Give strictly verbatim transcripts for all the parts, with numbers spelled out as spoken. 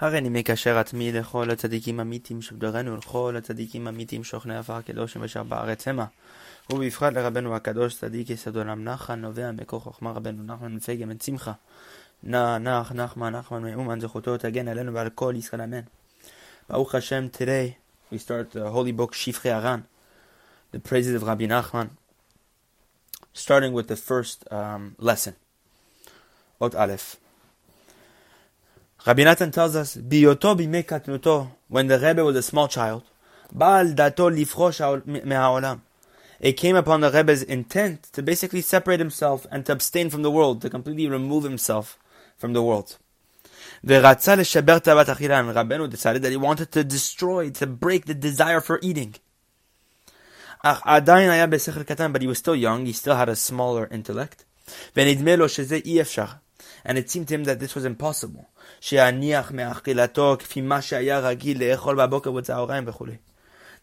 הריני מקשר עצמי לכל הצדיקים המיתים שבדרנו, לכל הצדיקים המיתים שוכני עפר קדושים אשר בארץ המה. ובפרט לרבנו הקדוש צדיק יסוד עולם נחמן, נובע מקור חוכמה רבנו נחמן מפייגה בן צמחה. נח, נח, נחמן, נחמן, מאומן, זכותו תגן עלינו ועל כל ישראל, אמן. ברוך השם, today we start the holy book Shivchei Haran, the praises of Rabbi Nachman, starting with the first um, lesson. Ot Aleph. Rabbi Natan tells us, Biyoto bimei katnuto, when the Rebbe was a small child, Ba'al dato lifrosh me'ha'olam. It came upon the Rebbe's intent to basically separate himself and to abstain from the world, to completely remove himself from the world. Ve'ratza leshaber tavat achilan. Rabbeinu decided that he wanted to destroy, to break the desire for eating. Ach adayin haya b'sechel katan, but he was still young, he still had a smaller intellect. Ve'nidme lo sheze i'efshar. And it seemed to him that this was impossible. She'aniach me'achilato k'fi ma she'aya ragil le'echol ba'boker v'tzahorayim v'chulei.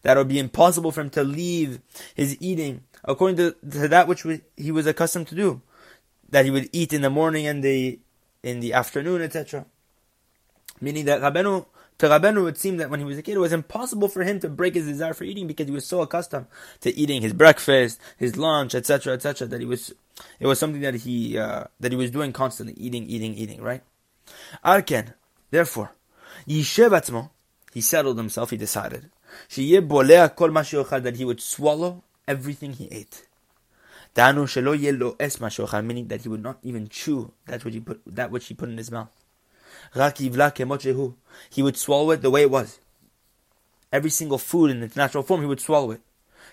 That it would be impossible for him to leave his eating according to, to that which we, he was accustomed to do, that he would eat in the morning and the in the afternoon, et cetera. Meaning that Rabbeinu, to Rabbeinu, it seemed that when he was a kid, it was impossible for him to break his desire for eating because he was so accustomed to eating his breakfast, his lunch, et cetera, et cetera. That he was, it was something that he uh, that he was doing constantly, eating, eating, eating. Right? Alken, therefore, Yishev atzmo, he settled himself. He decided. That he would swallow everything he ate. Meaning that he would not even chew that which he put, that which he put in his mouth. He would swallow it the way it was. Every single food in its natural form, he would swallow it.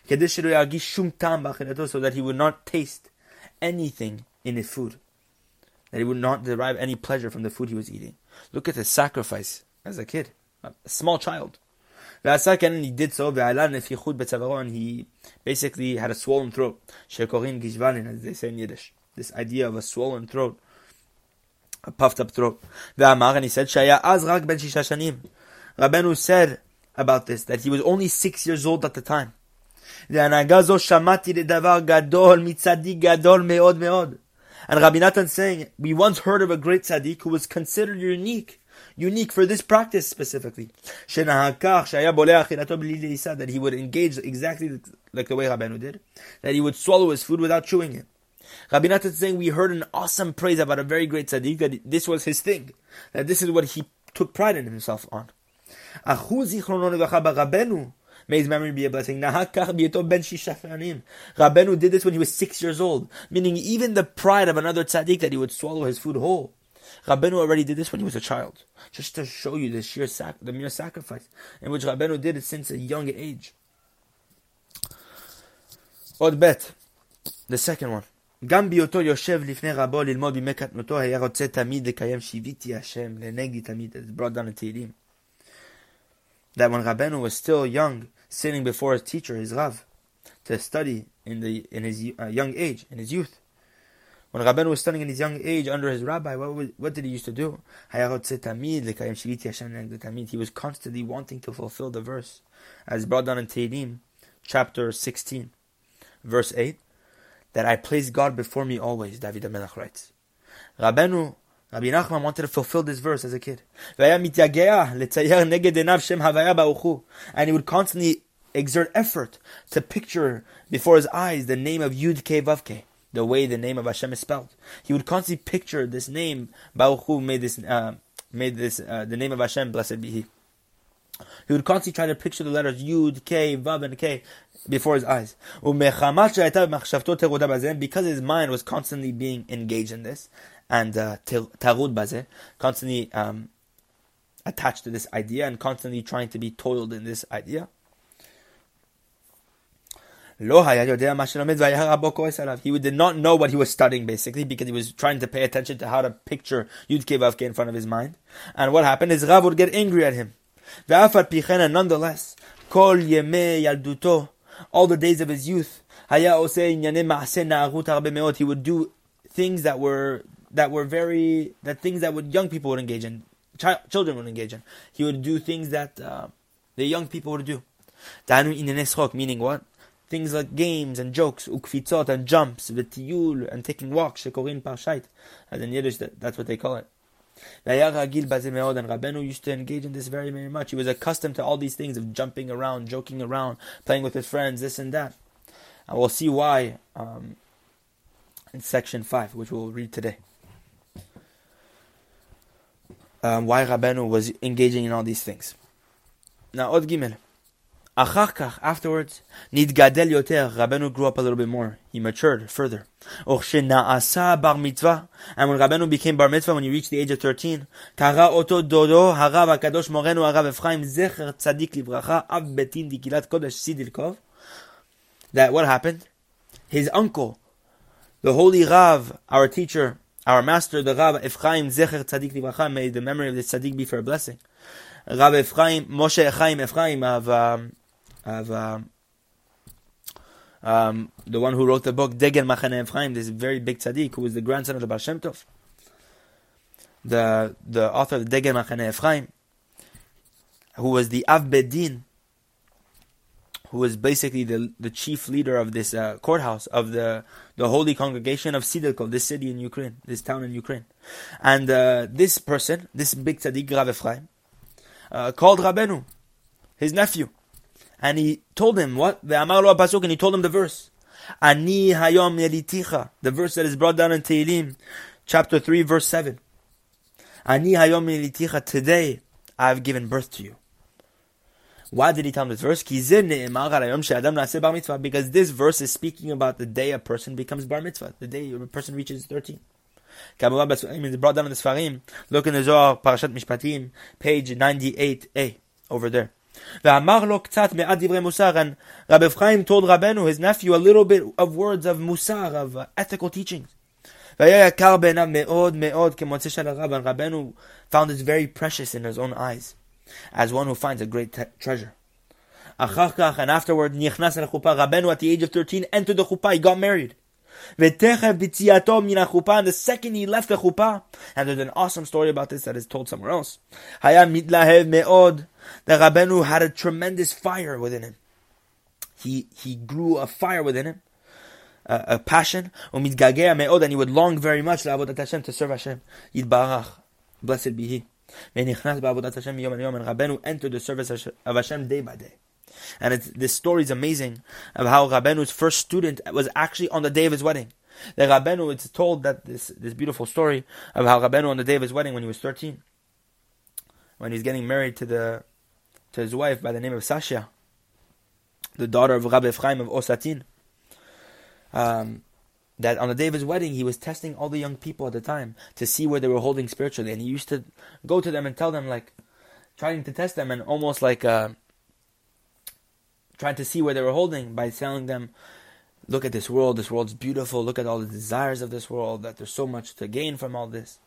So that he would not taste anything in his food. That he would not derive any pleasure from the food he was eating. Look at his sacrifice as a kid, a small child. And he did so, and he basically had a swollen throat. As they say in Yiddish. This idea of a swollen throat, a puffed up throat. And he said, Rabbeinu said about this, that he was only six years old at the time. And Rabbi Natan saying, we once heard of a great tzaddik who was considered unique. Unique for this practice specifically. That he would engage exactly like the way Rabbeinu did. That he would swallow his food without chewing it. Rabbi Natan is saying, we heard an awesome praise about a very great tzaddik, that this was his thing. That this is what he took pride in himself on. May his memory be a blessing. Rabbeinu did this when he was six years old. Meaning even the pride of another tzaddik that he would swallow his food whole. Rabbeinu already did this when he was a child, just to show you the sheer sac- the mere sacrifice in which Rabbeinu did it since a young age. Od bet, the second one. Gam biyoto yoshev lifnei rabo lilmod bimekatnuto haya rotze tamid lekayem shiviti Hashem lenegdi tamid. It's brought down in Tehillim that when Rabbeinu was still young, sitting before his teacher, his Rav, to study in the in his uh, young age, in his youth. When Rabbeinu was studying in his young age under his rabbi, what, was, what did he used to do? He was constantly wanting to fulfill the verse, as brought down in Tehillim, chapter sixteen, verse eight, that I place God before me always, David HaMelech writes. Rabbeinu, Rabbi Nachman wanted to fulfill this verse as a kid. And he would constantly exert effort to picture before his eyes the name of Yud Kavke, the way the name of Hashem is spelled. He would constantly picture this name, Baruch Hu made this, uh, made this uh, the name of Hashem, blessed be He. He would constantly try to picture the letters Yud, K, Vav, and K before his eyes. Because his mind was constantly being engaged in this, and uh, tarud bazeh, constantly um, attached to this idea, and constantly trying to be toiled in this idea. He did not know what he was studying, basically, because he was trying to pay attention to how to picture Yud Kei Vav Kei in front of his mind. And what happened is Rav would get angry at him. And nonetheless, all the days of his youth, he would do things that were that were very that things that would young people would engage in, chi- children would engage in. He would do things that uh, the young people would do. Meaning what? Things like games and jokes, ukfitzot and jumps, v'tiyul and taking walks, shekorin parshait, as in Yiddish, that, that's what they call it. And Rabbeinu used to engage in this very, very much. He was accustomed to all these things of jumping around, joking around, playing with his friends, this and that. And we'll see why um, in section five, which we'll read today. Um, why Rabbeinu was engaging in all these things. Now, Od Gimel. Afterwards, Nidgadel Yoter, Rabbeinu grew up a little bit more. He matured further. And when Rabbeinu became Bar Mitzvah, when he reached the age of thirteen, that what happened? His uncle, the holy Rav, our teacher, our master, the Rav Ephraim, Zecher Tzadik Libracha, may the memory of the Tzadik be for a blessing. Rav Ephraim, Moshe Echaim Ephraim, of, um, of um, um, the one who wrote the book, Degel Machane Ephraim, this very big tzaddik, who was the grandson of the Baal Shem Tov. The, the author of Degel Machane Ephraim, who was the Av Bedin, who was basically the, the chief leader of this uh, courthouse, of the, the holy congregation of Sidelko, this city in Ukraine, this town in Ukraine. And uh, this person, this big tzaddik, Rav Ephraim, Uh, called Rabbeinu, his nephew, and he told him what the Amar lo pasuk, and he told him the verse, Ani hayom yeliticha, the verse that is brought down in Tehillim, chapter three, verse seven. Ani hayom yeliticha, today I have given birth to you. Why did he tell him this verse? Because this verse is speaking about the day a person becomes bar mitzvah, the day a person reaches thirteen. It's brought down in the Sfarim. Look in the Zohar, Parashat Mishpatim, page ninety-eight a, over there. And Rabbi Efraim told Rabbeinu, his nephew, a little bit of words of musar, of uh, ethical teachings. And Rabbeinu found this very precious in his own eyes, as one who finds a great te- treasure. And afterward, Rabbeinu, at the age of thirteen, entered the chuppah, he got married. And the second he left the chuppah, and there's an awesome story about this that is told somewhere else, that Rabbeinu had a tremendous fire within him. He he grew a fire within him, a, a passion, and he would long very much to serve Hashem. Blessed be He. And Rabbeinu entered the service of Hashem day by day. And it's, this story is amazing of how Rabbeinu's first student was actually on the day of his wedding. The Rabbeinu, it's told that this this beautiful story of how Rabbeinu on the day of his wedding, when he was thirteen, when he's getting married to the to his wife by the name of Sasha, the daughter of Rabbi Efraim of Osatin, um, that on the day of his wedding he was testing all the young people at the time to see where they were holding spiritually, and he used to go to them and tell them, like, trying to test them and almost like. Uh, trying to see where they were holding by telling them, look at this world, this world's beautiful, look at all the desires of this world, that there's so much to gain from all this,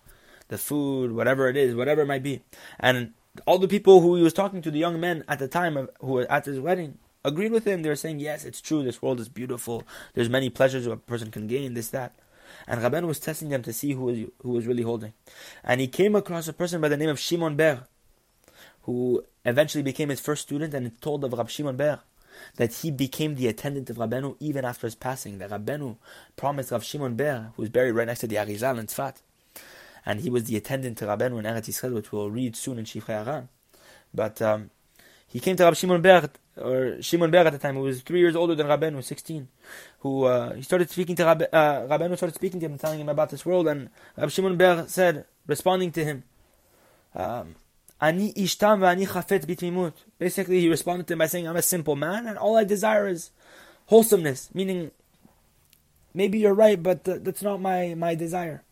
the food, whatever it is, whatever it might be. And all the people who he was talking to, the young men at the time of, who were at his wedding, agreed with him. They were saying, yes, it's true, this world is beautiful, there's many pleasures a person can gain, this, that. And Rabbeinu was testing them to see who was, who was really holding. And he came across a person by the name of Shimon Ber, who eventually became his first student, and told of Rabbi Shimon Ber, that he became the attendant of Rabbeinu even after his passing. That Rabbeinu promised Rav Shimon Ber, who is buried right next to the Arizal in Tzfat, and he was the attendant to Rabbeinu in Eretz Yisrael, which we'll read soon in Shivchei Haran. But um, he came to Rav Shimon Ber, or Shimon Ber at the time, who was three years older than Rabbeinu, sixteen. Who uh, he started speaking to Rabbe, uh, Rabbeinu, started speaking to him and telling him about this world. And Rav Shimon Ber said, responding to him, Um, Ani ishtam v'ani chafet bitmimut. Basically, he responded to him by saying, I'm a simple man, and all I desire is wholesomeness. Meaning, maybe you're right, but th- that's not my, my desire.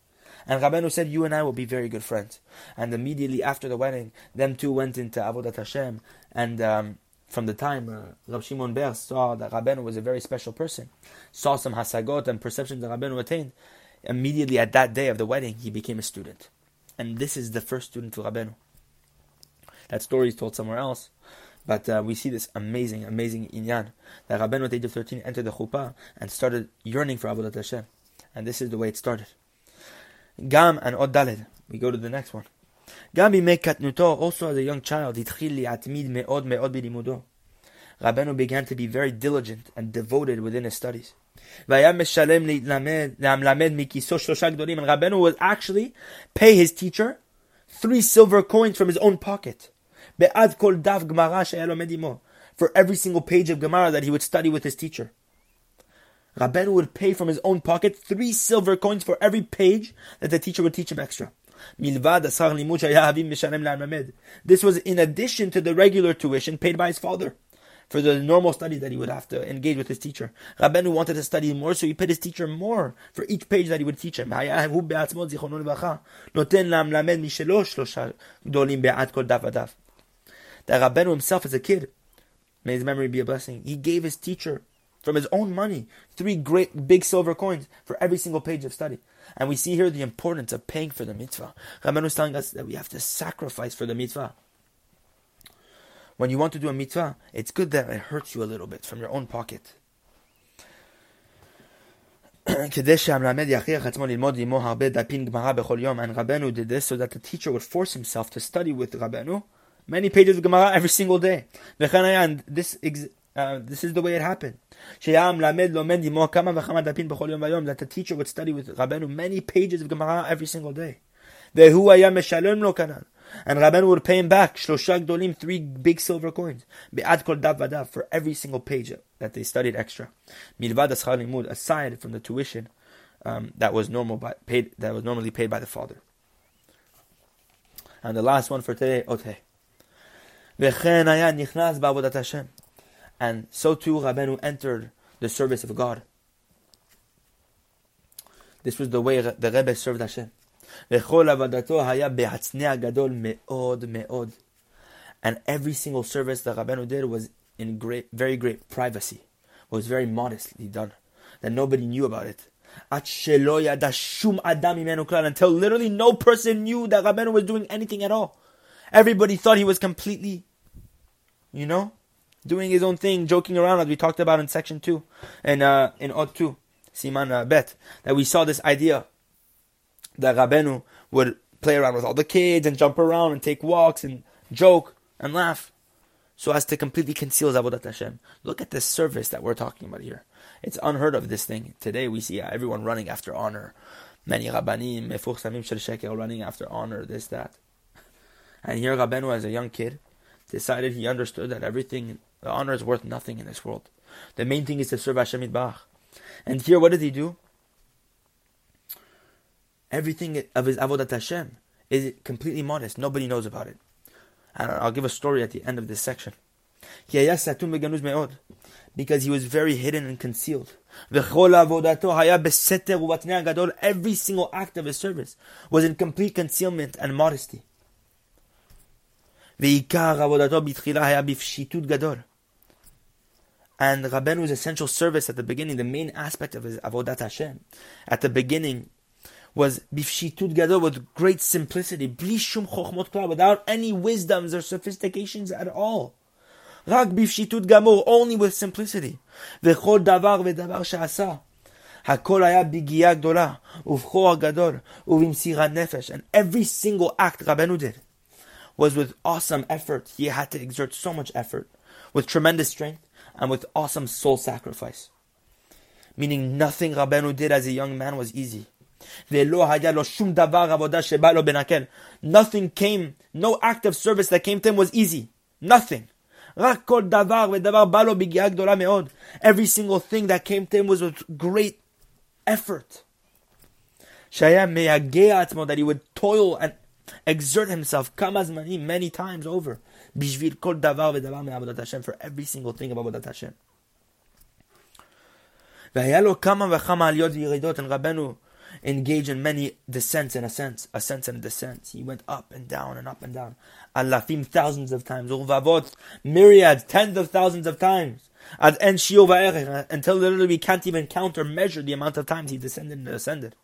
And Rabbeinu said, you and I will be very good friends. And immediately after the wedding, them two went into Avodat Hashem. And um, from the time, uh, Rav Shimon Ber saw that Rabbeinu was a very special person, saw some hasagot and perceptions that Rabbeinu attained, immediately at that day of the wedding, he became a student. And this is the first student to Rabbeinu. That story is told somewhere else. But uh, we see this amazing, amazing inyan. That Rabbeinu at the age of thirteen entered the chuppah and started yearning for Avodat Hashem. And this is the way it started. Gam and Oddaled. We go to the next one. Gam bimei katnuto, also as a young child, hitchil li'atmid me'od me'od bilimudo. Rabbeinu began to be very diligent and devoted within his studies. Vayam meshalem le'amlamed mikiso shlosha gdolim. And Rabbeinu would actually pay his teacher three silver coins from his own pocket. Be'ad kol daf gemara she'el omed imo. For every single page of gemara that he would study with his teacher. Rabbeinu would pay from his own pocket three silver coins for every page that the teacher would teach him extra. This was in addition to the regular tuition paid by his father for the normal studies that he would have to engage with his teacher. Rabbeinu wanted to study more, so he paid his teacher more for each page that he would teach him. That Rabbeinu himself as a kid, may his memory be a blessing, he gave his teacher from his own money three great big silver coins for every single page of study. And we see here the importance of paying for the mitzvah. Rabbeinu is telling us that we have to sacrifice for the mitzvah. When you want to do a mitzvah, it's good that it hurts you a little bit from your own pocket. And Rabbeinu did this so that the teacher would force himself to study with Rabbeinu many pages of Gemara every single day. And this ex- Uh, this is the way it happened. That the teacher would study with Rabbeinu many pages of Gemara every single day. And Rabbeinu would pay him back three big silver coins for every single page that they studied extra. Aside from the tuition um, that was normal by, paid that was normally paid by the father. And the last one for today, Oteh. And so too, Rabbeinu entered the service of God. This was the way the Rebbe served Hashem. And every single service that Rabbeinu did was in great, very great privacy. Was very modestly done. That nobody knew about it. Until literally no person knew that Rabbeinu was doing anything at all. Everybody thought he was completely, you know, doing his own thing, joking around, as we talked about in section two, and uh, in Od two, Siman Bet, that we saw this idea that Rabbeinu would play around with all the kids and jump around and take walks and joke and laugh, so as to completely conceal Avodat Hashem. Look at this service that we're talking about here. It's unheard of, this thing. Today we see everyone running after honor. Many Rabbanim, Mefursamim Shel Sheker, running after honor, this, that. And here Rabbeinu, as a young kid, decided he understood that everything, the honor is worth nothing in this world. The main thing is to serve Hashem Yitbarach. And here, what did he do? Everything of his Avodat Hashem is completely modest. Nobody knows about it. And I'll give a story at the end of this section. Because he was very hidden and concealed. Every single act of his service was in complete concealment and modesty. And Rabbeinu's essential service at the beginning, the main aspect of his Avodat Hashem, at the beginning, was bifshitud gadol, with great simplicity, bli shum chokhmot kla, without any wisdoms or sophistications at all. Rak bifshitud gamur, only with simplicity. V'chol davar v'davar she'asa, hakol haya b'giya gdola, uv'chor gadol, uv'imsirat nefesh. And every single act Rabbeinu did was with awesome effort. He had to exert so much effort, with tremendous strength, and with awesome soul sacrifice. Meaning nothing Rabbeinu did as a young man was easy. Nothing came, no act of service that came to him was easy. Nothing. Every single thing that came to him was with great effort. That he would toil and exert himself many times over for every single thing of Avodat Hashem. And Rabbeinu engaged in many descents and ascents, ascents and descents. He went up and down and up and down. Alafim, thousands of times. Urvavot, myriads, tens of thousands of times. Ad en shio va'erech, until literally we can't even count or measure the amount of times he descended and ascended.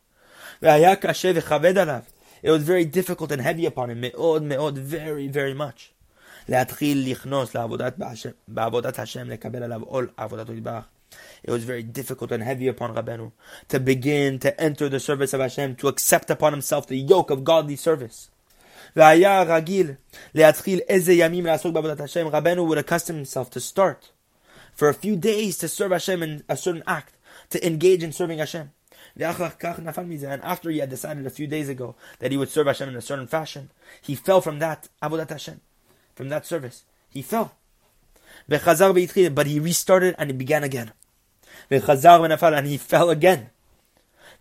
It was very difficult and heavy upon him. Me'od, me'od, very, very much. It was very difficult and heavy upon Rabbeinu to begin to enter the service of Hashem, to accept upon himself the yoke of godly service. Rabbeinu would accustom himself to start for a few days to serve Hashem in a certain act, to engage in serving Hashem. And after he had decided a few days ago that he would serve Hashem in a certain fashion, he fell from that avodat Hashem, from that service. He fell. But he restarted and it began again. And he fell again.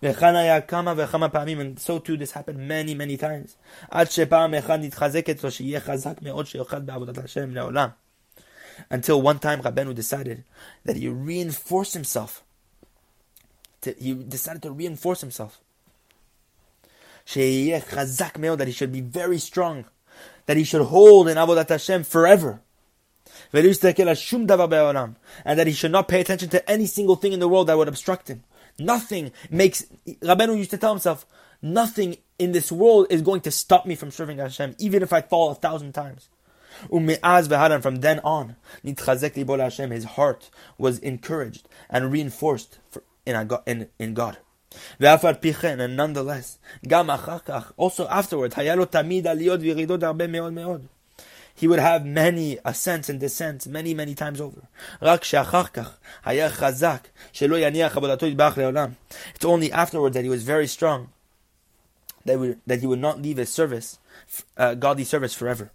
And so too this happened many, many times. Until one time Rabbeinu decided that he reinforced himself. To, he decided to reinforce himself. That he should be very strong. That he should hold in Avodat Hashem forever. And that he should not pay attention to any single thing in the world that would obstruct him. Nothing makes... Rabbeinu used to tell himself, nothing in this world is going to stop me from serving Hashem, even if I fall a thousand times. And from then on, his heart was encouraged and reinforced in God. And nonetheless, also afterwards, he would have many ascents and descents, many, many times over. It's only afterwards that he was very strong, that, we, that he would not leave his service, uh, godly service forever.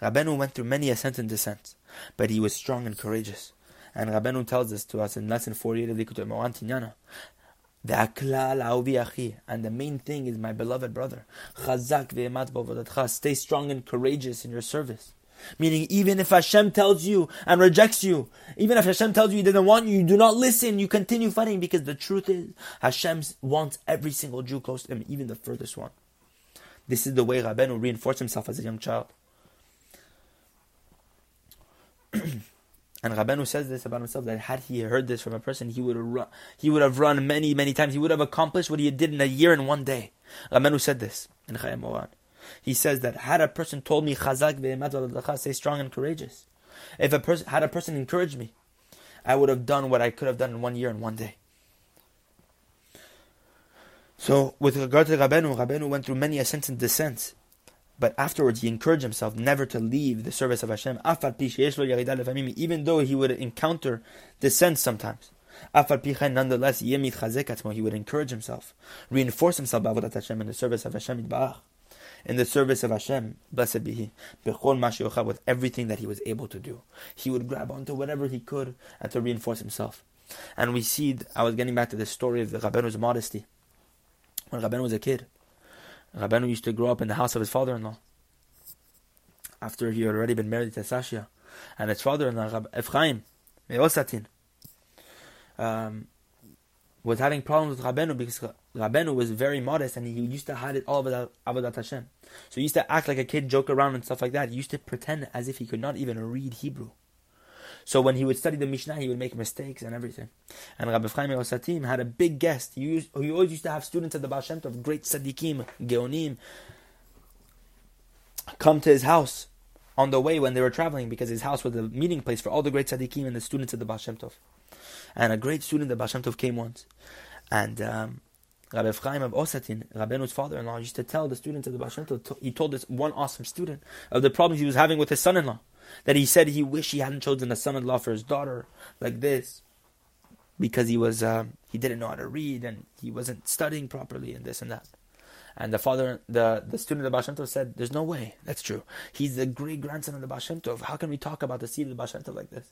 Rabbeinu went through many ascents and descents, but he was strong and courageous. And Rabbeinu tells this to us in lesson forty-eight of Likutei Moharan, and the main thing is, my beloved brother, stay strong and courageous in your service. Meaning, even if Hashem tells you and rejects you, even if Hashem tells you He doesn't want you, you do not listen, you continue fighting, because the truth is, Hashem wants every single Jew close to Him, even the furthest one. This is the way Rabbeinu reinforced himself as a young child. And Rabbeinu says this about himself, that had he heard this from a person, he would have run, he would have run many, many times. He would have accomplished what he did in a year and one day. Rabbeinu said this in Chayei Moharan. He says that had a person told me, Chazak ve'emat v'ladcha, stay strong and courageous. If a person had a person encouraged me, I would have done what I could have done in one year and one day. So with regard to Rabbeinu, Rabbeinu went through many ascents and descents. But afterwards, he encouraged himself never to leave the service of Hashem, even though he would encounter descent sometimes. Nonetheless, he would encourage himself, reinforce himself in the service of Hashem, in the service of Hashem, blessed be He, with everything that he was able to do. He would grab onto whatever he could and to reinforce himself. And we see, I was getting back to the story of the Rabbeinu's modesty. When Rabbeinu was a kid, Rabbeinu used to grow up in the house of his father-in-law. After he had already been married to Sasha, and his father-in-law, Rabbi Efraim of Osatin, um, was having problems with Rabbeinu because Rabbeinu was very modest and he used to hide it all about Avodat Hashem. So he used to act like a kid, joke around and stuff like that. He used to pretend as if he could not even read Hebrew. So when he would study the Mishnah, he would make mistakes and everything. And Rabbi Efraim of Osatin had a big guest. He, used, he always used to have students at the Baal Shem Tov, great tzaddikim, geonim, come to his house on the way when they were traveling, because his house was the meeting place for all the great tzaddikim and the students at the Baal Shem Tov. And a great student at Baal Shem Tov came once. And um, Rabbi Efraim of Osatin, Rabbeinu's father-in-law, used to tell the students at the Baal Shem Tov, he told this one awesome student of the problems he was having with his son-in-law. That he said he wished he hadn't chosen a son-in-law for his daughter like this, because he was um, he didn't know how to read and he wasn't studying properly and this and that. And the father, the, the student of the Baal Shem Tov said, "There's no way that's true. He's the great grandson of the Baal Shem Tov. How can we talk about the seed of the Baal Shem Tov like this?"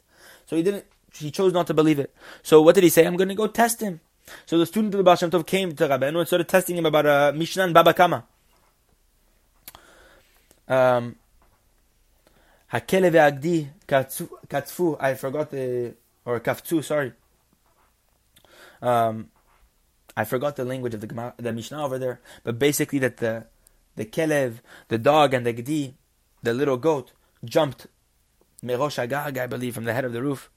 So he didn't. He chose not to believe it. So what did he say? "I'm going to go test him." So the student of the Baal Shem Tov came to Rabbeinu and started testing him about uh, Mishnah and Baba Kama. Um. I forgot the or kaftsu. Sorry, um, I forgot the language of the, the Mishnah over there. But basically, that the the kelev, the dog, and the gdi, the little goat, jumped merosh hagag, I believe, from the head of the roof,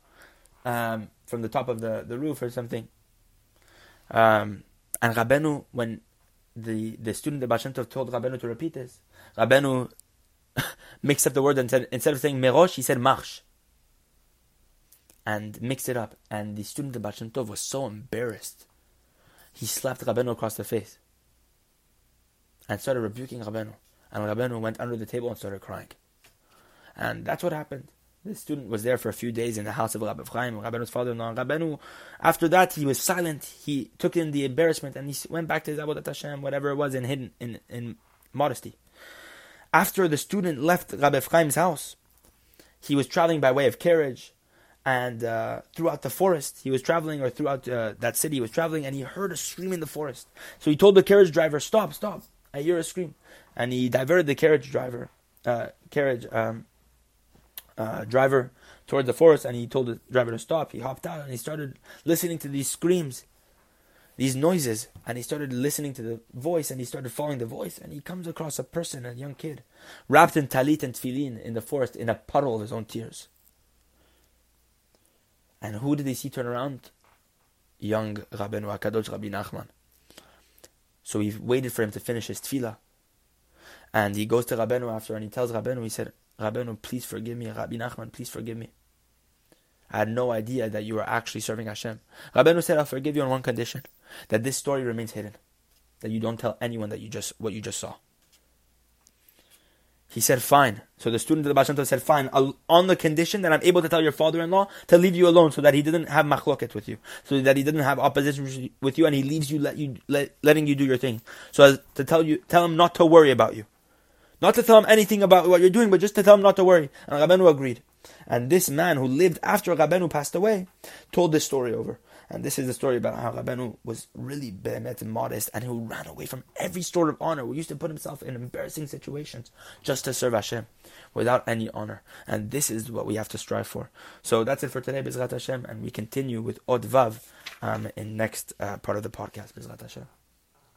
um, from the top of the, the roof or something. Um, and Rabbeinu, when the the student of Baal Shem Tov told Rabbeinu to repeat this, Rabbeinu mixed up the word and said, instead of saying merosh, he said marsh. And mixed it up. And the student of Baal Shem Tov was so embarrassed. He slapped Rabbeinu across the face. And started rebuking Rabbeinu. And Rabbeinu went under the table and started crying. And that's what happened. This student was there for a few days in the house of Rabbi Efraim, Rabbenu's father-in-law, Rabbenu. After that, he was silent. He took in the embarrassment and he went back to his Avodat Hashem, whatever it was, and hidden in, in modesty. After the student left Rabbi Efraim's house, he was traveling by way of carriage, and uh, throughout the forest he was traveling, or throughout uh, that city he was traveling, and he heard a scream in the forest. So he told the carriage driver, "Stop, stop! I hear a scream." And he diverted the carriage driver, uh, carriage um, uh, driver towards the forest, and he told the driver to stop. He hopped out and he started listening to these screams, these noises, and he started listening to the voice, and he started following the voice, and he comes across a person, a young kid, wrapped in talit and tefillin in the forest, in a puddle of his own tears. And who did he see turn around? Young Rabbeinu HaKadosh, Rabbi Nachman. So he waited for him to finish his tefillah, and he goes to Rabbeinu after, and he tells Rabbeinu, he said, "Rabbeinu, please forgive me. Rabbi Nachman, please forgive me. I had no idea that you were actually serving Hashem." Rabbeinu said, "I'll forgive you on one condition, that this story remains hidden, that you don't tell anyone that you just what you just saw." He said, "Fine." So the student of the Baal Shem Tov said, "Fine, I'll, on the condition that I'm able to tell your father-in-law to leave you alone, so that he didn't have machloket with you, so that he didn't have opposition with you, and he leaves you, let you let, letting you do your thing, so as to tell you, tell him not to worry about you, not to tell him anything about what you're doing, but just to tell him not to worry." And Rabbeinu agreed. And this man who lived after Rabbeinu passed away told this story over. And this is the story about how Rabbeinu was really behemet and modest, and who ran away from every sort of honor, who used to put himself in embarrassing situations just to serve Hashem without any honor. And this is what we have to strive for. So that's it for today, Bezrat Hashem, and we continue with Od Vav um, in next uh, part of the podcast, Bezrat Hashem.